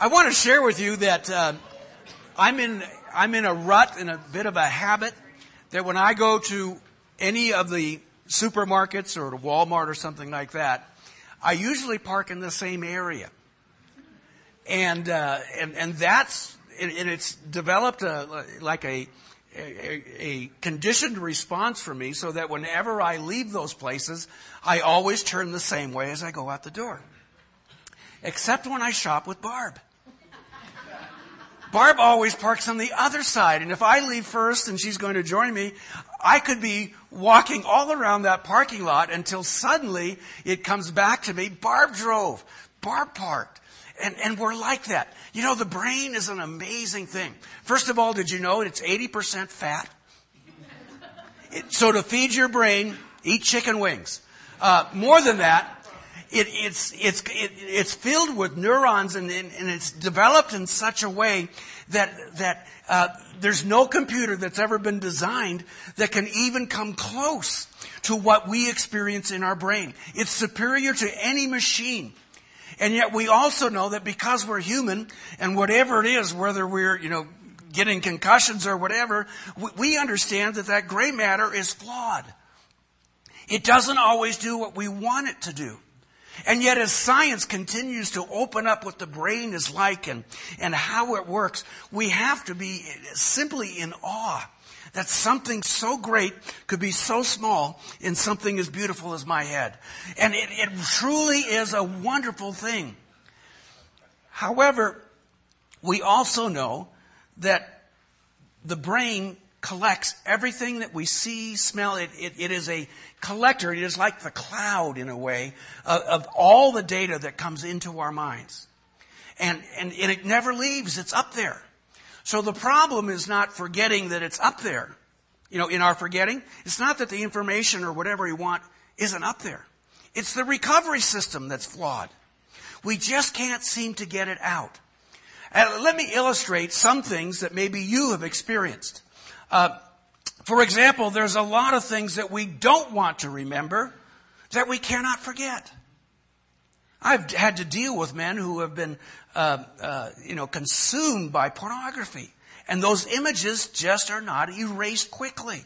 I want to share with you that I'm in a rut and a bit of a habit that when I go to any of the supermarkets or to Walmart or something like that, I usually park in the same area, and that's and it's developed a conditioned response for me, so that whenever I leave those places, I always turn the same way as I go out the door, except when I shop with Barb. Barb always parks on the other side, and if I leave first and she's going to join me, I could be walking all around that parking lot until suddenly it comes back to me, Barb drove, Barb parked, and we're like that. You know, the brain is an amazing thing. First of all, did you know it's 80% fat? So to feed your brain, eat chicken wings. More than that, it's filled with neurons and it's developed in such a way that there's no computer that's ever been designed that can even come close to what we experience in our brain. It's superior to any machine. And yet we also know that because we're human and whatever it is, whether we're, getting concussions or whatever, we understand that gray matter is flawed. It doesn't always do what we want it to do. And yet as science continues to open up what the brain is like and how it works, we have to be simply in awe that something so great could be so small in something as beautiful as my head. And it truly is a wonderful thing. However, we also know that the brain collects everything that we see, smell. It is a collector. It is like the cloud, in a way, of all the data that comes into our minds. And it never leaves. It's up there. So the problem is not forgetting that it's up there. In our forgetting, it's not that the information or whatever you want isn't up there. It's the recovery system that's flawed. We just can't seem to get it out. And let me illustrate some things that maybe you have experienced. For example, there's a lot of things that we don't want to remember that we cannot forget. I've had to deal with men who have been, consumed by pornography. And those images just are not erased quickly.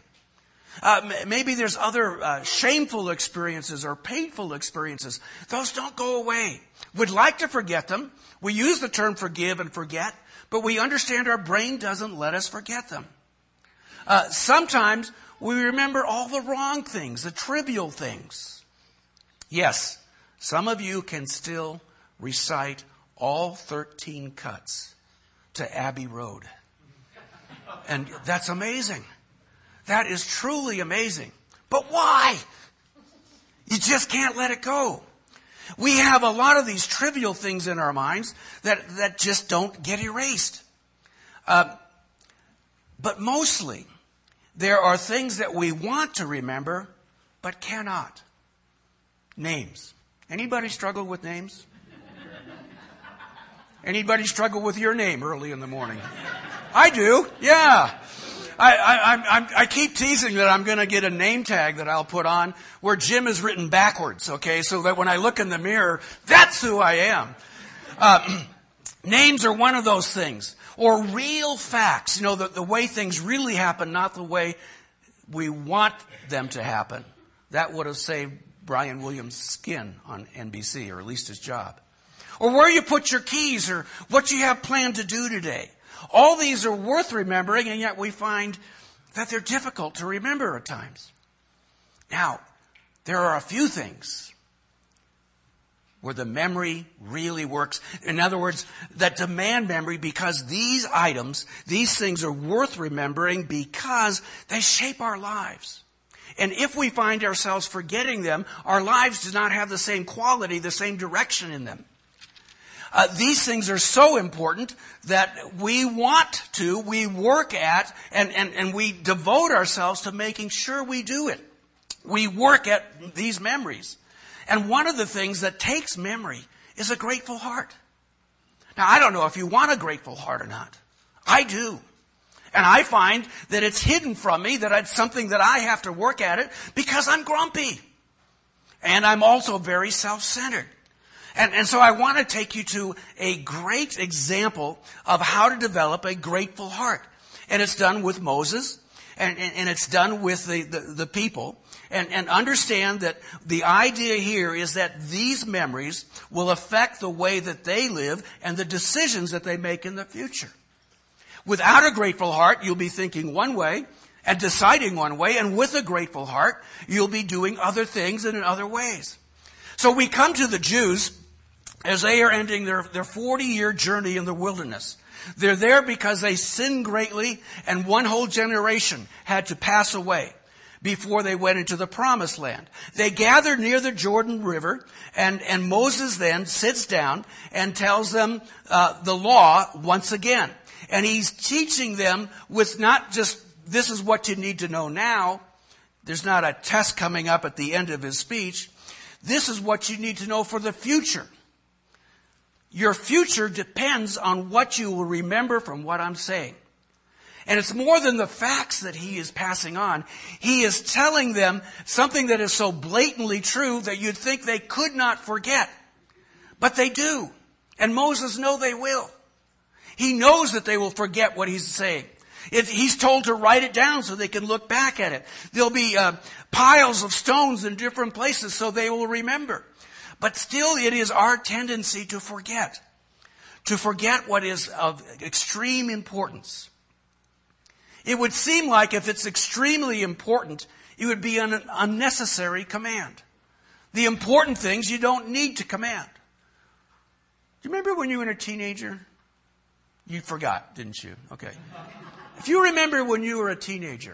Maybe there's other shameful experiences or painful experiences. Those don't go away. We'd like to forget them. We use the term forgive and forget, but we understand our brain doesn't let us forget them. Sometimes we remember all the wrong things, the trivial things. Yes, some of you can still recite all 13 cuts to Abbey Road. And that's amazing. That is truly amazing. But why? You just can't let it go. We have a lot of these trivial things in our minds that just don't get erased. But mostly, there are things that we want to remember, but cannot. Names. Anybody struggle with names? Anybody struggle with your name early in the morning? I do, yeah. I keep teasing that I'm going to get a name tag that I'll put on where Jim is written backwards, okay, so that when I look in the mirror, that's who I am. Names are one of those things. Or real facts, the way things really happen, not the way we want them to happen. That would have saved Brian Williams' skin on NBC, or at least his job. Or where you put your keys, or what you have planned to do today. All these are worth remembering, and yet we find that they're difficult to remember at times. Now, there are a few things where the memory really works. In other words, that demand memory, because these things are worth remembering because they shape our lives. And if we find ourselves forgetting them, our lives do not have the same quality, the same direction in them. These things are so important that we work at, and we devote ourselves to making sure we do it. We work at these memories. And one of the things that takes memory is a grateful heart. Now, I don't know if you want a grateful heart or not. I do. And I find that it's hidden from me, that it's something that I have to work at it because I'm grumpy. And I'm also very self-centered. And so I want to take you to a great example of how to develop a grateful heart. And it's done with Moses, and it's done with the people. And understand that the idea here is that these memories will affect the way that they live and the decisions that they make in the future. Without a grateful heart, you'll be thinking one way and deciding one way. And with a grateful heart, you'll be doing other things and in other ways. So we come to the Jews as they are ending their 40-year journey in the wilderness. They're there because they sinned greatly, and one whole generation had to pass away before they went into the promised land. They gathered near the Jordan River, and Moses then sits down and tells them the law once again. And he's teaching them with not just, this is what you need to know now. There's not a test coming up at the end of his speech. This is what you need to know for the future. Your future depends on what you will remember from what I'm saying. And it's more than the facts that he is passing on. He is telling them something that is so blatantly true that you'd think they could not forget. But they do. And Moses knows they will. He knows that they will forget what he's saying. He's told to write it down so they can look back at it. There'll be piles of stones in different places so they will remember. But still, it is our tendency to forget. To forget what is of extreme importance. It would seem like if it's extremely important, it would be an unnecessary command. The important things you don't need to command. Do you remember when you were a teenager? You forgot, didn't you? Okay. If you remember when you were a teenager,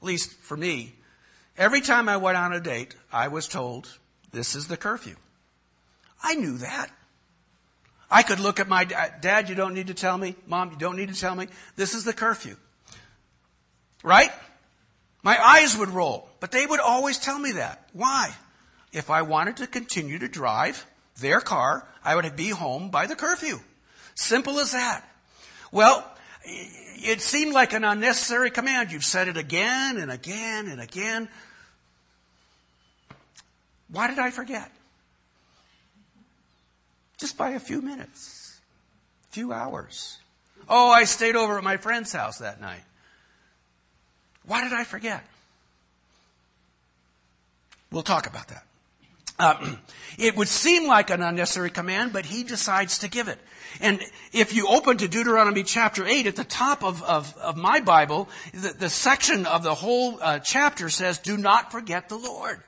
at least for me, every time I went on a date, I was told, this is the curfew. I knew that. I could look at my dad, you don't need to tell me. Mom, you don't need to tell me. This is the curfew. Right? My eyes would roll, but they would always tell me that. Why? If I wanted to continue to drive their car, I would be home by the curfew. Simple as that. Well, it seemed like an unnecessary command. You've said it again and again and again. Why did I forget? Just by a few minutes, a few hours. Oh, I stayed over at my friend's house that night. Why did I forget? We'll talk about that. It would seem like an unnecessary command, but he decides to give it. And if you open to Deuteronomy chapter 8, at the top of my Bible, the section of the whole chapter says, do not forget the Lord.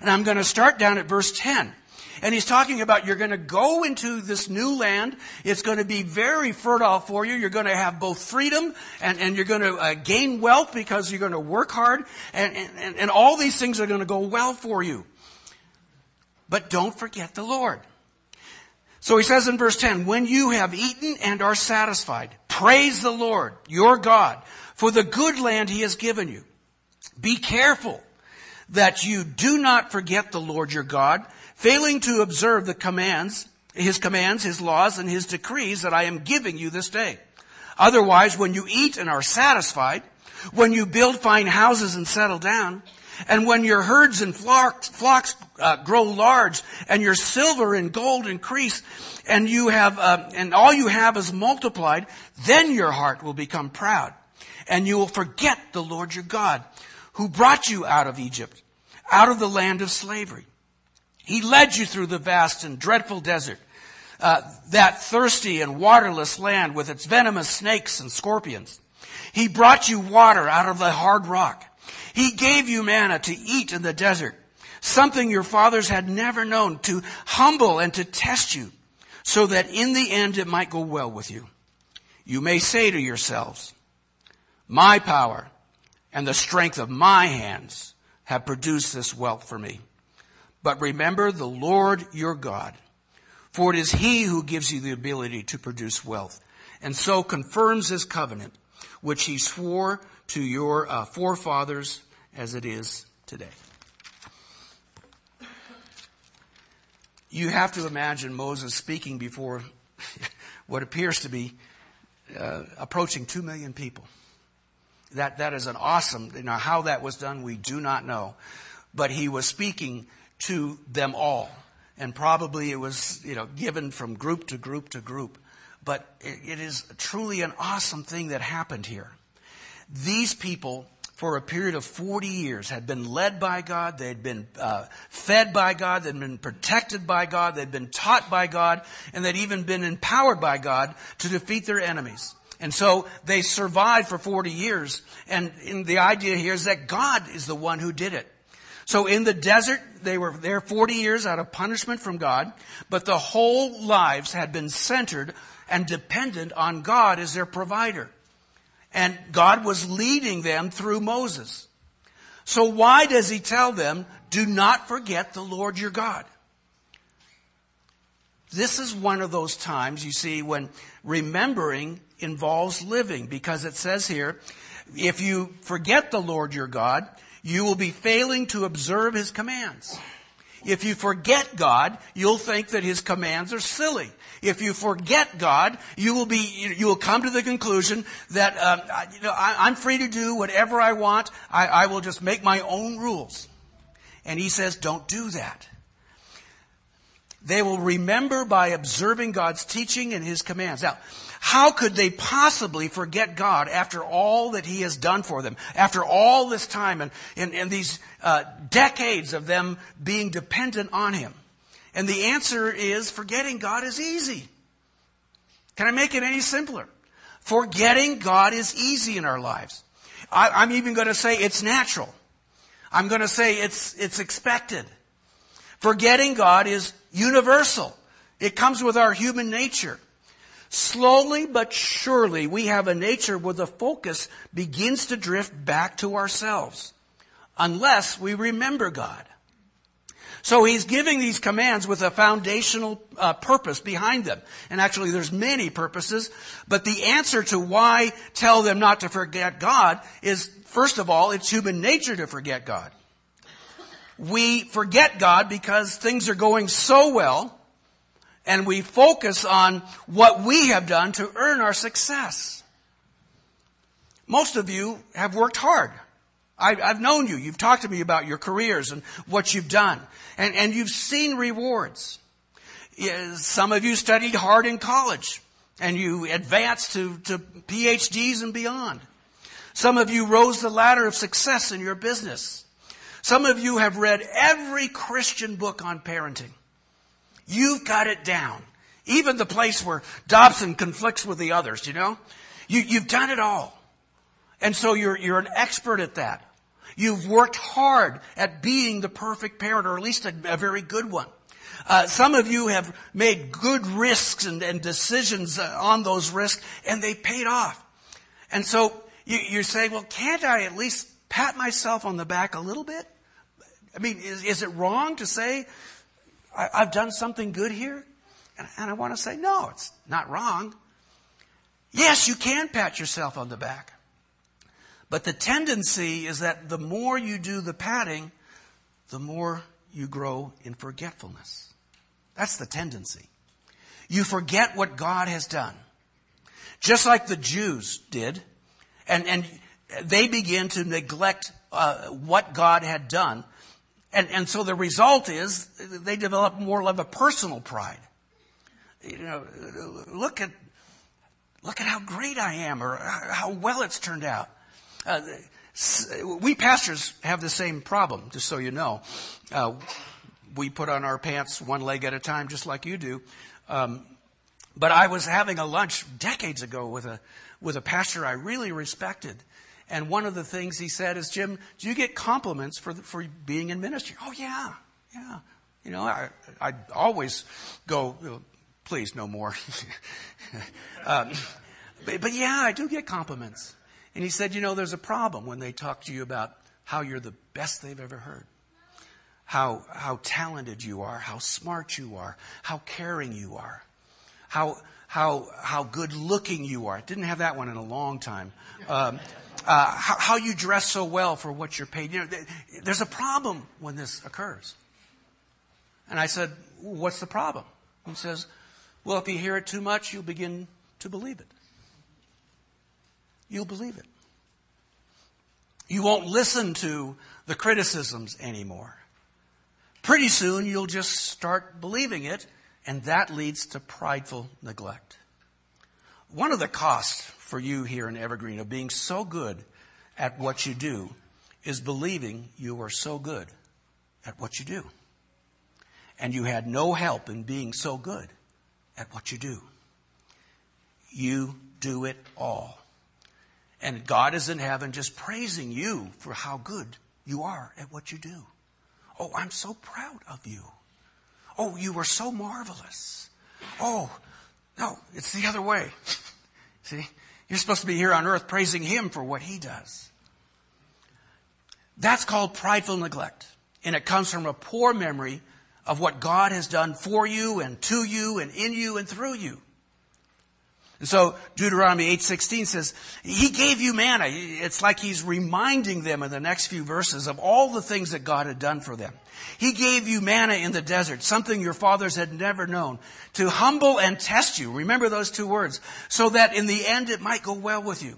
And I'm going to start down at verse 10. And he's talking about you're going to go into this new land. It's going to be very fertile for you. You're going to have both freedom and you're going to gain wealth because you're going to work hard. And all these things are going to go well for you. But don't forget the Lord. So he says in verse 10, when you have eaten and are satisfied, praise the Lord, your God, for the good land he has given you. Be careful that you do not forget the Lord your God, failing to observe the commands, his laws, and his decrees that I am giving you this day. Otherwise, when you eat and are satisfied, when you build fine houses and settle down, and when your herds and flocks grow large, and your silver and gold increase, and you have and all you have is multiplied, then your heart will become proud, and you will forget the Lord your God, who brought you out of Egypt, out of the land of slavery. He led you through the vast and dreadful desert, that thirsty and waterless land with its venomous snakes and scorpions. He brought you water out of the hard rock. He gave you manna to eat in the desert, something your fathers had never known, to humble and to test you, so that in the end it might go well with you. You may say to yourselves, my power and the strength of my hands have produced this wealth for me. But remember the Lord your God, for it is he who gives you the ability to produce wealth, and so confirms his covenant, which he swore to your forefathers as it is today. You have to imagine Moses speaking before what appears to be approaching 2 million people. That is an awesome, how that was done we do not know. But he was speaking to them all. and probably it was, given from group to group to group. But it is truly an awesome thing that happened here. These people, for a period of 40 years, had been led by God. They'd been fed by God. They'd been protected by God. They'd been taught by God. And they'd even been empowered by God to defeat their enemies. And so they survived for 40 years. And the idea here is that God is the one who did it. So in the desert, they were there 40 years out of punishment from God, but the whole lives had been centered and dependent on God as their provider. And God was leading them through Moses. So why does he tell them, do not forget the Lord your God? This is one of those times, you see, when remembering involves living, because it says here, if you forget the Lord your God, you will be failing to observe his commands. If you forget God, you'll think that his commands are silly. If you forget God, you will come to the conclusion that I'm free to do whatever I want. I will just make my own rules. And he says, don't do that. They will remember by observing God's teaching and his commands. Now, how could they possibly forget God after all that he has done for them, after all this time and these decades of them being dependent on him? And the answer is, forgetting God is easy. Can I make it any simpler? Forgetting God is easy in our lives. I'm even going to say it's natural. I'm going to say it's expected. Forgetting God is universal. It comes with our human nature. Slowly but surely, we have a nature where the focus begins to drift back to ourselves, unless we remember God. So he's giving these commands with a foundational purpose behind them. And actually, there's many purposes, but the answer to why tell them not to forget God is, first of all, it's human nature to forget God. We forget God because things are going so well, and we focus on what we have done to earn our success. Most of you have worked hard. I've known you. You've talked to me about your careers and what you've done. And you've seen rewards. Some of you studied hard in college, and you advanced to PhDs and beyond. Some of you rose the ladder of success in your business. Some of you have read every Christian book on parenting. You've got it down. Even the place where Dobson conflicts with the others, You've done it all. And so you're an expert at that. You've worked hard at being the perfect parent, or at least a very good one. Some of you have made good risks and decisions on those risks, and they paid off. And so you say, well, can't I at least pat myself on the back a little bit? I mean, is it wrong to say, I've done something good here? And I want to say, no, it's not wrong. Yes, you can pat yourself on the back. But the tendency is that the more you do the patting, the more you grow in forgetfulness. That's the tendency. You forget what God has done. Just like the Jews did. And they begin to neglect what God had done. And so the result is they develop more of a personal pride. Look at how great I am, or how well it's turned out. We pastors have the same problem, just so you know. We put on our pants one leg at a time, just like you do. But I was having a lunch decades ago with a pastor I really respected. And one of the things he said is, Jim, do you get compliments for being in ministry? Oh, yeah. I always go, please, no more. But yeah, I do get compliments. And he said, there's a problem when they talk to you about how you're the best they've ever heard, how talented you are, how smart you are, how caring you are, how good looking you are. Didn't have that one in a long time. How you dress so well for what you're paid. There's a problem when this occurs. And I said, what's the problem? He says, well, if you hear it too much, you'll begin to believe it. You'll believe it. You won't listen to the criticisms anymore. pretty soon you'll just start believing it, and that leads to prideful neglect. One of the costs for you here in Evergreen of being so good at what you do is believing you are so good at what you do. And you had no help in being so good at what you do. You do it all. And God is in heaven just praising you for how good you are at what you do. Oh, I'm so proud of you. Oh, you were so marvelous. Oh, no, it's the other way. See, you're supposed to be here on earth praising Him for what He does. That's called prideful neglect. And it comes from a poor memory of what God has done for you and to you and in you and through you. And so Deuteronomy 8:16 says, He gave you manna. It's like He's reminding them in the next few verses of all the things that God had done for them. He gave you manna in the desert, something your fathers had never known, to humble and test you. Remember those two words. So that in the end it might go well with you.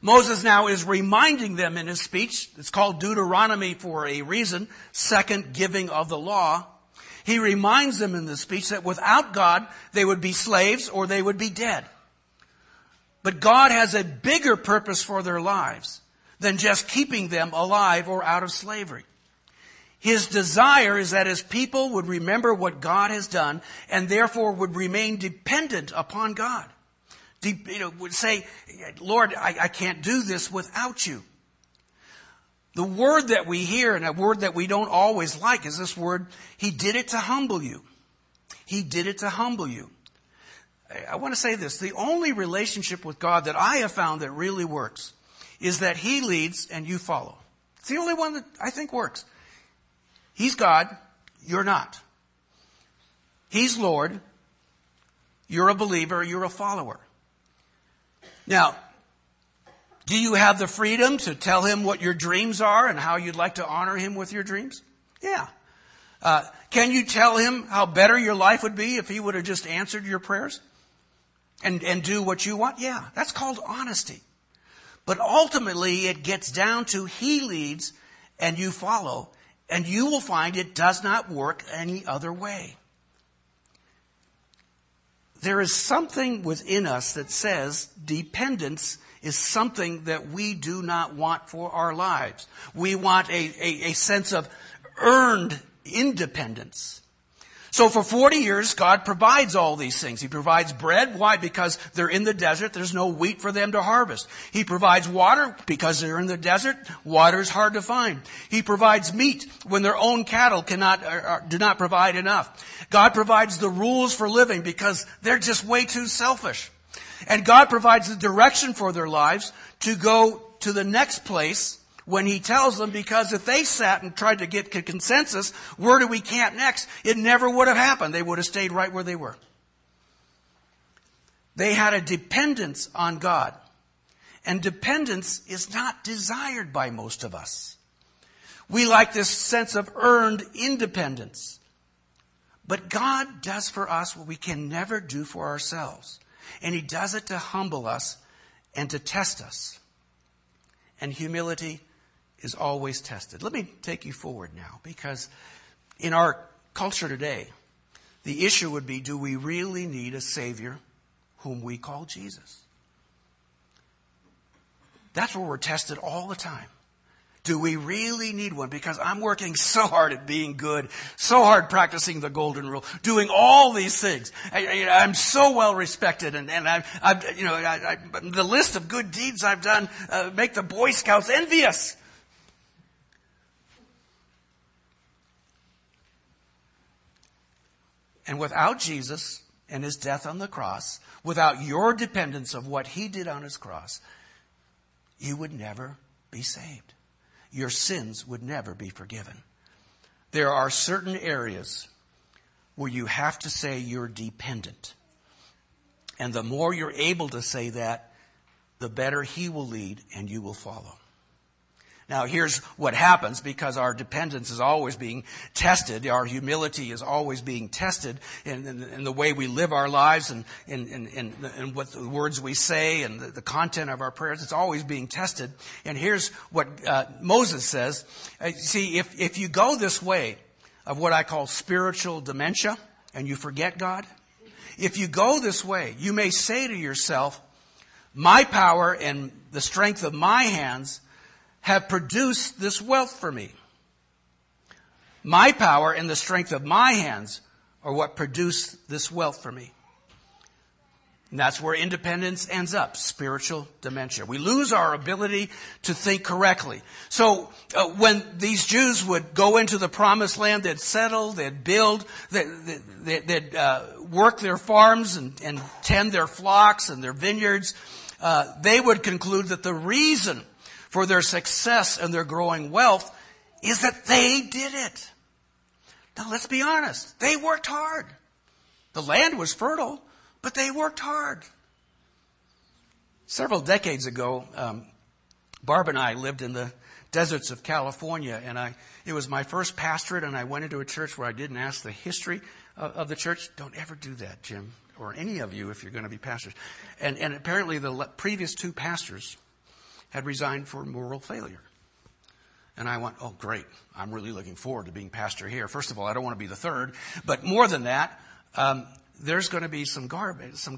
Moses now is reminding them in his speech. It's called Deuteronomy for a reason, second giving of the law. He reminds them in this speech that without God, they would be slaves or they would be dead. But God has a bigger purpose for their lives than just keeping them alive or out of slavery. His desire is that His people would remember what God has done and therefore would remain dependent upon God. Would say, Lord, I can't do this without you. The word that we hear, and a word that we don't always like, is this word, He did it to humble you. He did it to humble you. I want to say this. The only relationship with God that I have found that really works is that He leads and you follow. It's the only one that I think works. He's God, you're not. He's Lord, you're a believer, you're a follower. Now, do you have the freedom to tell Him what your dreams are and how you'd like to honor Him with your dreams? Yeah. Can you tell Him how better your life would be if He would have just answered your prayers and do what you want? Yeah, that's called honesty. But ultimately, it gets down to He leads and you follow, and you will find it does not work any other way. There is something within us that says dependence is something that we do not want for our lives. We want a sense of earned independence. So for 40 years, God provides all these things. He provides bread. Why? Because they're in the desert. There's no wheat for them to harvest. He provides water because they're in the desert. Water's hard to find. He provides meat when their own cattle do not provide enough. God provides the rules for living because they're just way too selfish. And God provides the direction for their lives to go to the next place when He tells them, because if they sat and tried to get consensus, where do we camp next? It never would have happened. They would have stayed right where they were. They had a dependence on God. And dependence is not desired by most of us. We like this sense of earned independence. But God does for us what we can never do for ourselves. And He does it to humble us and to test us. And humility is always tested. Let me take you forward now, because in our culture today, the issue would be, do we really need a Savior whom we call Jesus? That's where we're tested all the time. Do we really need one? Because I'm working so hard at being good, so hard practicing the golden rule, doing all these things. I'm so well respected, and I the list of good deeds I've done make the Boy Scouts envious. And without Jesus and His death on the cross, without your dependence of what He did on His cross, you would never be saved. Your sins would never be forgiven. There are certain areas where you have to say you're dependent. And the more you're able to say that, the better He will lead and you will follow. Now, here's what happens, because our dependence is always being tested. Our humility is always being tested in the way we live our lives and in what the words we say and the content of our prayers. It's always being tested. And here's what Moses says. See, if you go this way, of what I call spiritual dementia and you forget God. If you go this way, you may say to yourself, my power and the strength of my hands have produced this wealth for me. My power and the strength of my hands are what produced this wealth for me. And that's where independence ends up, spiritual dementia. We lose our ability to think correctly. So when these Jews would go into the promised land, they'd settle, they'd build, they'd work their farms and tend their flocks and their vineyards. They would conclude that the reason for their success and their growing wealth is that they did it. Now, let's be honest. They worked hard. The land was fertile, but they worked hard. Several decades ago, Barb and I lived in the deserts of California, and it was my first pastorate, and I went into a church where I didn't ask the history of the church. Don't ever do that, Jim, or any of you if you're going to be pastors. And apparently the previous two pastors had resigned for moral failure. And I went, oh, great. I'm really looking forward to being pastor here. First of all, I don't want to be the third. But more than that, there's going to be some garbage, some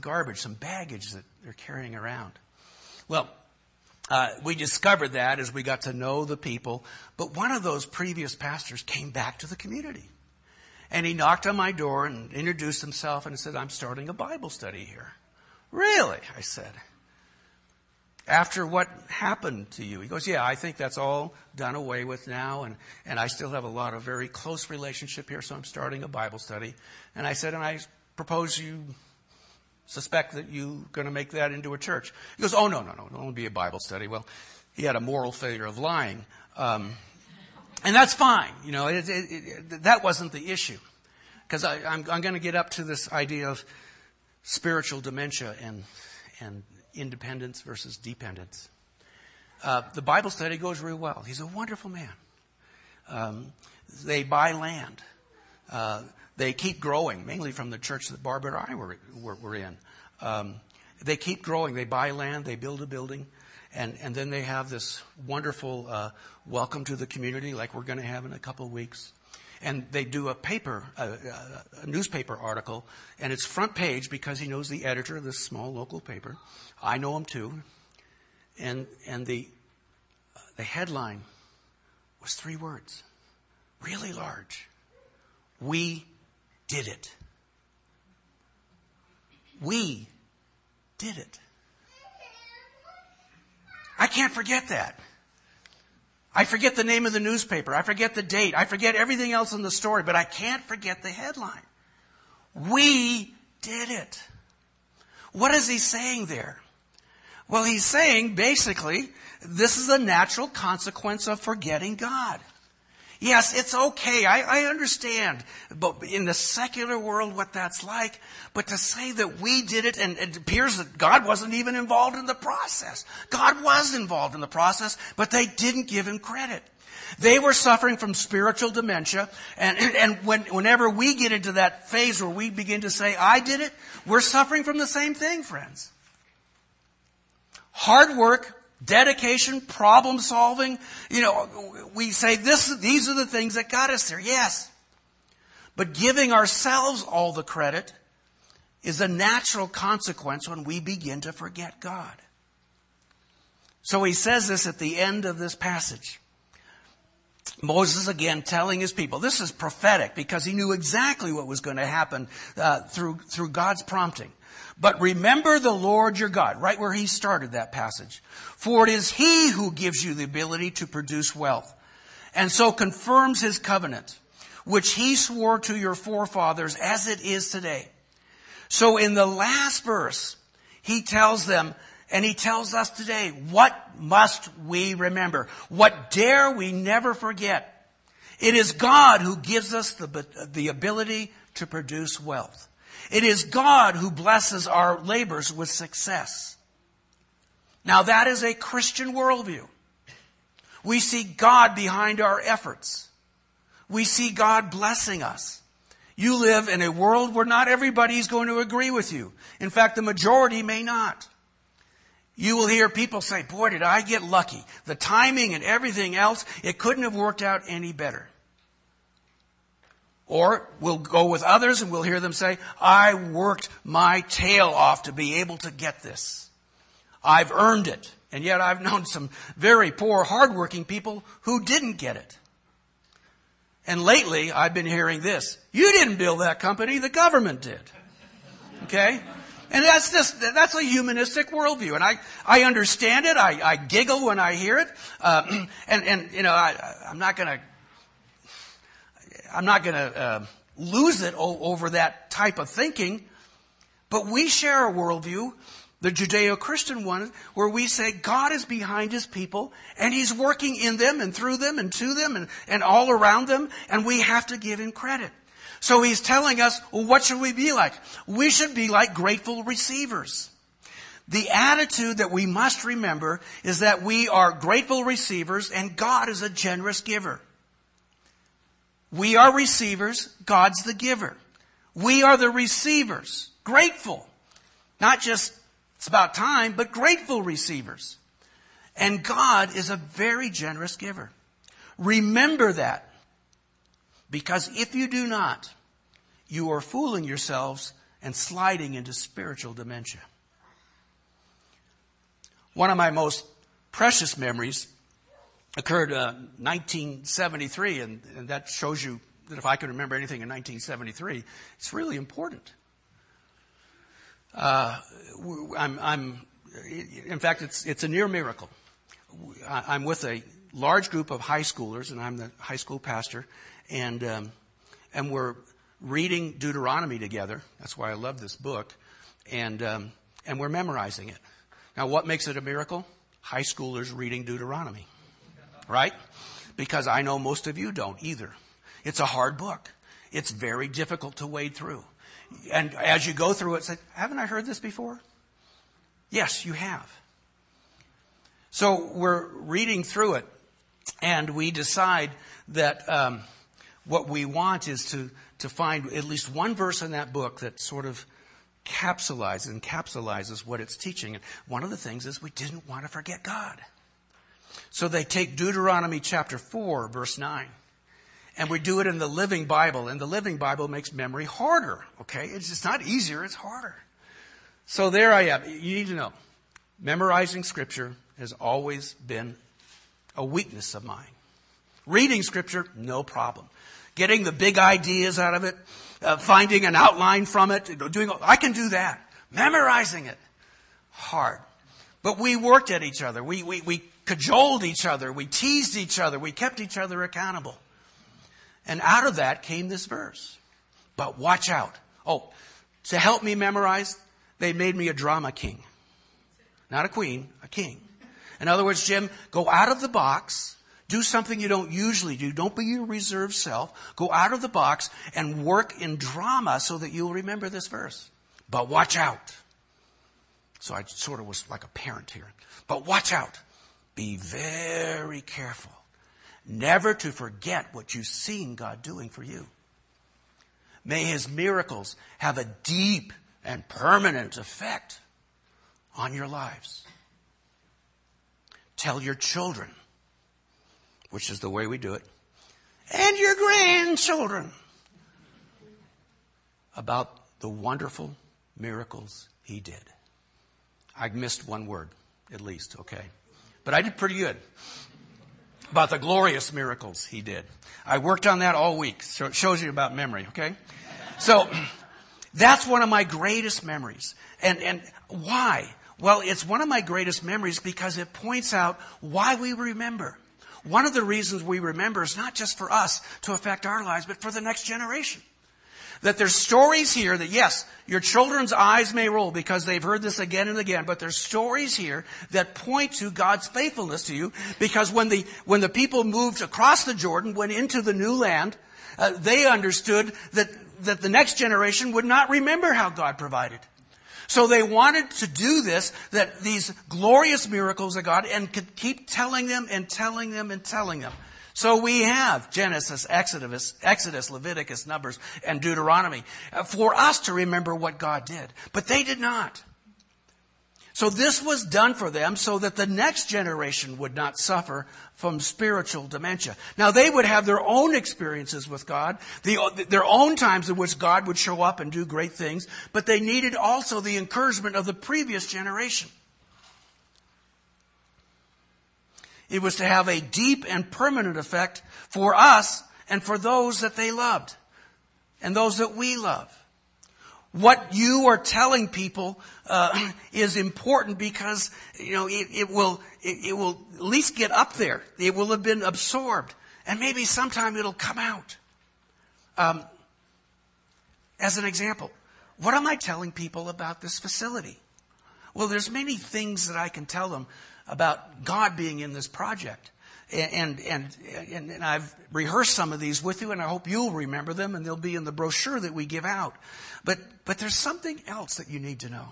baggage that they're carrying around. Well, we discovered that as we got to know the people. But one of those previous pastors came back to the community. And he knocked on my door and introduced himself and said, I'm starting a Bible study here. Really? I said. After what happened to you? He goes, yeah, I think that's all done away with now, and I still have a lot of very close relationship here, so I'm starting a Bible study. And I said, and I propose you suspect that you're going to make that into a church. He goes, oh, no, it won't be a Bible study. Well, he had a moral failure of lying. And that's fine. You know, that wasn't the issue. Because I'm going to get up to this idea of spiritual dementia and independence versus dependence. The Bible study goes real well. He's a wonderful man. They buy land. They keep growing, mainly from the church that Barbara and I were in. They keep growing. They buy land. They build a building. And then they have this wonderful welcome to the community like we're going to have in a couple of weeks. And they do a newspaper article, and it's front page because he knows the editor of this small local paper. I know him too. And the headline was three words, really large. We did it. We did it. I can't forget that. I forget the name of the newspaper. I forget the date. I forget everything else in the story, but I can't forget the headline. We did it. What is he saying there? Well, he's saying, basically, this is a natural consequence of forgetting God. Yes, it's okay. I understand, but in the secular world, what that's like. But to say that we did it, and it appears that God wasn't even involved in the process. God was involved in the process, but they didn't give him credit. They were suffering from spiritual dementia, and whenever we get into that phase where we begin to say, I did it, we're suffering from the same thing, friends. Hard work, dedication, problem solving. You know, we say these are the things that got us there. Yes. But giving ourselves all the credit is a natural consequence when we begin to forget God. So he says this at the end of this passage. Moses again telling his people, this is prophetic because he knew exactly what was going to happen through God's prompting. But remember the Lord your God, right where he started that passage. For it is he who gives you the ability to produce wealth, and so confirms his covenant, which he swore to your forefathers as it is today. So in the last verse, he tells them, and he tells us today, what must we remember? What dare we never forget? It is God who gives us the ability to produce wealth. It is God who blesses our labors with success. Now that is a Christian worldview. We see God behind our efforts. We see God blessing us. You live in a world where not everybody is going to agree with you. In fact, the majority may not. You will hear people say, boy, did I get lucky. The timing and everything else, it couldn't have worked out any better. Or we'll go with others and we'll hear them say, I worked my tail off to be able to get this. I've earned it. And yet I've known some very poor, hardworking people who didn't get it. And lately, I've been hearing this. You didn't build that company, the government did. Okay? And that's a humanistic worldview. And I understand it. I giggle when I hear it. I'm not gonna lose it over that type of thinking. But we share a worldview, the Judeo-Christian one, where we say God is behind his people and he's working in them and through them and to them and all around them, and we have to give him credit. So he's telling us, well, what should we be like? We should be like grateful receivers. The attitude that we must remember is that we are grateful receivers and God is a generous giver. We are receivers, God's the giver. We are the receivers, grateful. Not just, it's about time, but grateful receivers. And God is a very generous giver. Remember that. Because if you do not, you are fooling yourselves and sliding into spiritual dementia. One of my most precious memories occurred in 1973, and that shows you that if I can remember anything in 1973, it's really important. In fact, it's a near miracle. I'm with a large group of high schoolers, and I'm the high school pastor, and we're reading Deuteronomy together. That's why I love this book, and we're memorizing it. Now, what makes it a miracle? High schoolers reading Deuteronomy, right? Because I know most of you don't either. It's a hard book. It's very difficult to wade through. And as you go through it, say, haven't I heard this before? Yes, you have. So we're reading through it, and we decide that what we want is to find at least one verse in that book that sort of encapsulizes what it's teaching. And one of the things is we didn't want to forget God. So they take Deuteronomy chapter 4, verse 9. And we do it in the Living Bible. And the Living Bible makes memory harder. Okay? It's just not easier, it's harder. So there I am. You need to know, memorizing Scripture has always been a weakness of mine. Reading Scripture, no problem. Getting the big ideas out of it, finding an outline from it, I can do that. Memorizing it, hard. But we worked at each other. We cajoled each other. We teased each other. We kept each other accountable. And out of that came this verse. But watch out. Oh, to help me memorize, they made me a drama king. Not a queen, a king. In other words, Jim, go out of the box, do something you don't usually do. Don't be your reserved self. Go out of the box and work in drama so that you'll remember this verse. But watch out. So I sort of was like a parent here. But watch out. Be very careful. Never to forget what you've seen God doing for you. May his miracles have a deep and permanent effect on your lives. Tell your children, which is the way we do it, and your grandchildren about the wonderful miracles he did. I missed one word, at least, okay? But I did pretty good about the glorious miracles he did. I worked on that all week, so it shows you about memory, okay? So that's one of my greatest memories. And why? Well, it's one of my greatest memories because it points out why we remember. One of the reasons we remember is not just for us to affect our lives, but for the next generation. That there's stories here that, yes, your children's eyes may roll because they've heard this again and again, but there's stories here that point to God's faithfulness to you because when the people moved across the Jordan, went into the new land, they understood that the next generation would not remember how God provided. So they wanted to do this, that these glorious miracles of God, and could keep telling them and telling them and telling them. So we have Genesis, Exodus, Leviticus, Numbers, and Deuteronomy for us to remember what God did. But they did not. So this was done for them so that the next generation would not suffer from spiritual dementia. Now, they would have their own experiences with God, their own times in which God would show up and do great things, but they needed also the encouragement of the previous generation. It was to have a deep and permanent effect for us and for those that they loved and those that we love. What you are telling people is important because, you know, it will at least get up there. It will have been absorbed, and maybe sometime it'll come out. As an example, what am I telling people about this facility? Well, there's many things that I can tell them about God being in this project. And I've rehearsed some of these with you, and I hope you'll remember them, and they'll be in the brochure that we give out. But there's something else that you need to know.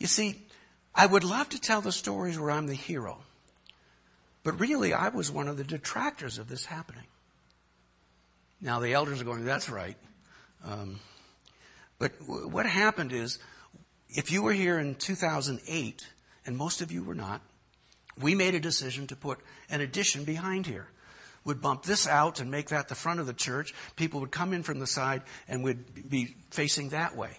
You see, I would love to tell the stories where I'm the hero, but really I was one of the detractors of this happening. Now the elders are going, that's right. But what happened is, if you were here in 2008, and most of you were not, we made a decision to put an addition behind here. We'd bump this out and make that the front of the church. People would come in from the side and we'd be facing that way.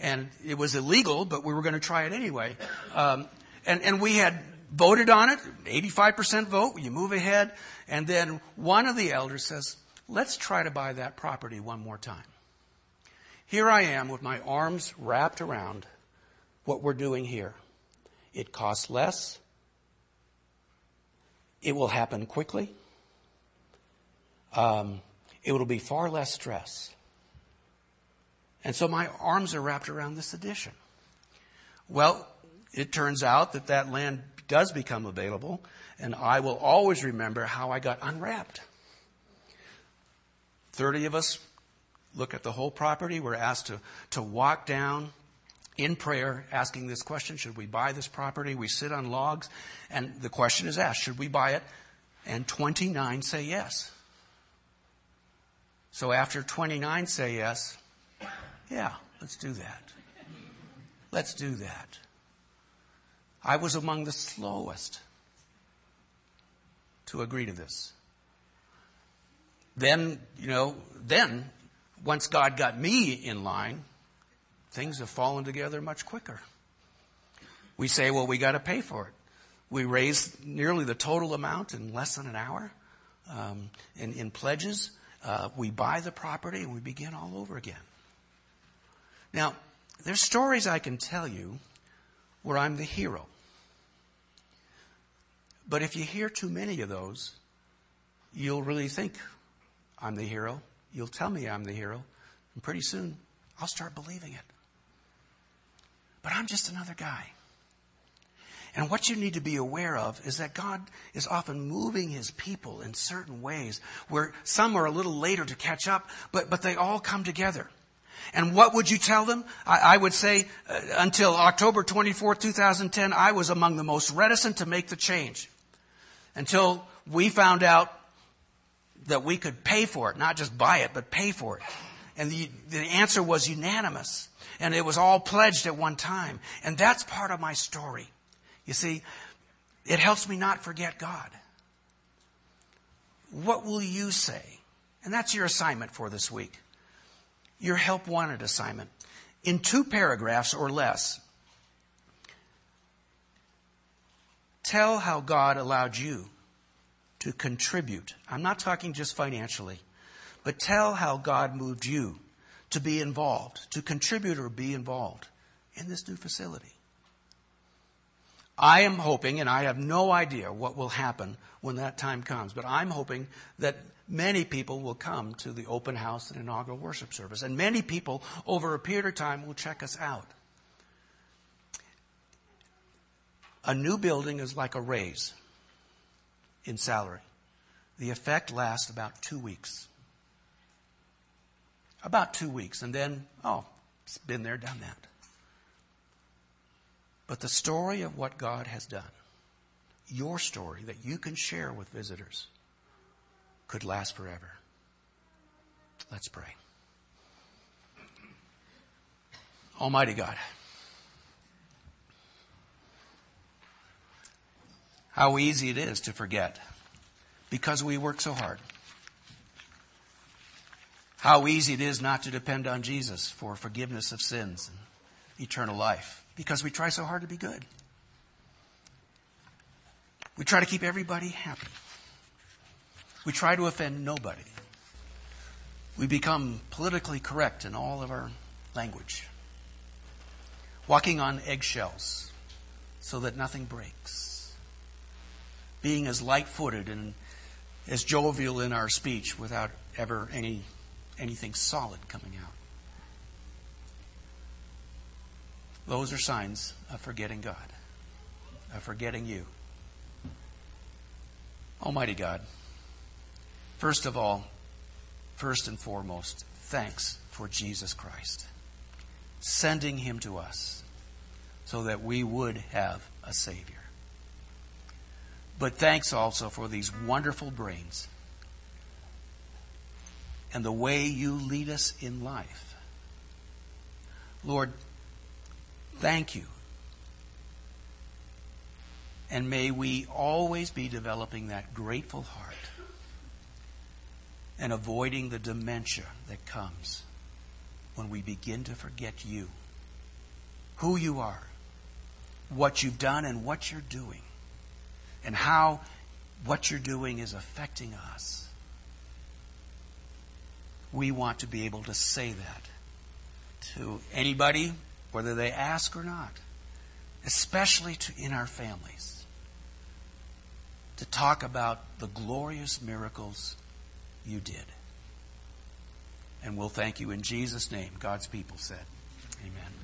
And it was illegal, but we were going to try it anyway. And we had voted on it, 85% vote, you move ahead. And then one of the elders says, let's try to buy that property one more time. Here I am with my arms wrapped around what we're doing here. It costs less. It will happen quickly. It will be far less stress. And so my arms are wrapped around this addition. Well, it turns out that land does become available, and I will always remember how I got unwrapped. 30 of us look at the whole property. We're asked to walk down in prayer, asking this question, should we buy this property? We sit on logs, and the question is asked, should we buy it? And 29 say yes. So after 29 say yes, yeah, let's do that. Let's do that. I was among the slowest to agree to this. Then, once God got me in line, things have fallen together much quicker. We say, well, we got to pay for it. We raised nearly the total amount in less than an hour in pledges. We buy the property and we begin all over again. Now, there's stories I can tell you where I'm the hero. But if you hear too many of those, you'll really think I'm the hero. You'll tell me I'm the hero. And pretty soon, I'll start believing it. But I'm just another guy. And what you need to be aware of is that God is often moving his people in certain ways where some are a little later to catch up, but they all come together. And what would you tell them? I would say until October 24, 2010, I was among the most reticent to make the change until we found out that we could pay for it, not just buy it, but pay for it. And the answer was unanimous. And it was all pledged at one time. And that's part of my story. You see, it helps me not forget God. What will you say? And that's your assignment for this week. Your help wanted assignment. In 2 paragraphs or less, tell how God allowed you to contribute. I'm not talking just financially, but tell how God moved you to be involved, to contribute or be involved in this new facility. I am hoping, and I have no idea what will happen when that time comes, but I'm hoping that many people will come to the open house and inaugural worship service, and many people over a period of time will check us out. A new building is like a raise in salary. The effect lasts about 2 weeks. About 2 weeks, and then, it's been there, done that. But the story of what God has done, your story that you can share with visitors, could last forever. Let's pray. Almighty God, How easy it is to forget because we work so hard. How easy it is not to depend on Jesus for forgiveness of sins and eternal life because we try so hard to be good. We try to keep everybody happy. We try to offend nobody. We become politically correct in all of our language. Walking on eggshells so that nothing breaks. Being as light-footed and as jovial in our speech without ever anything solid coming out. Those are signs of forgetting God, of forgetting you. Almighty God, first and foremost, thanks for Jesus Christ, sending him to us so that we would have a Savior. But thanks also for these wonderful brains and the way you lead us in life. Lord, thank you. And may we always be developing that grateful heart and avoiding the dementia that comes when we begin to forget you, who you are, what you've done and what you're doing, and how what you're doing is affecting us. We want to be able to say that to anybody, whether they ask or not, especially in our families, to talk about the glorious miracles you did. And we'll thank you in Jesus' name, God's people said. Amen.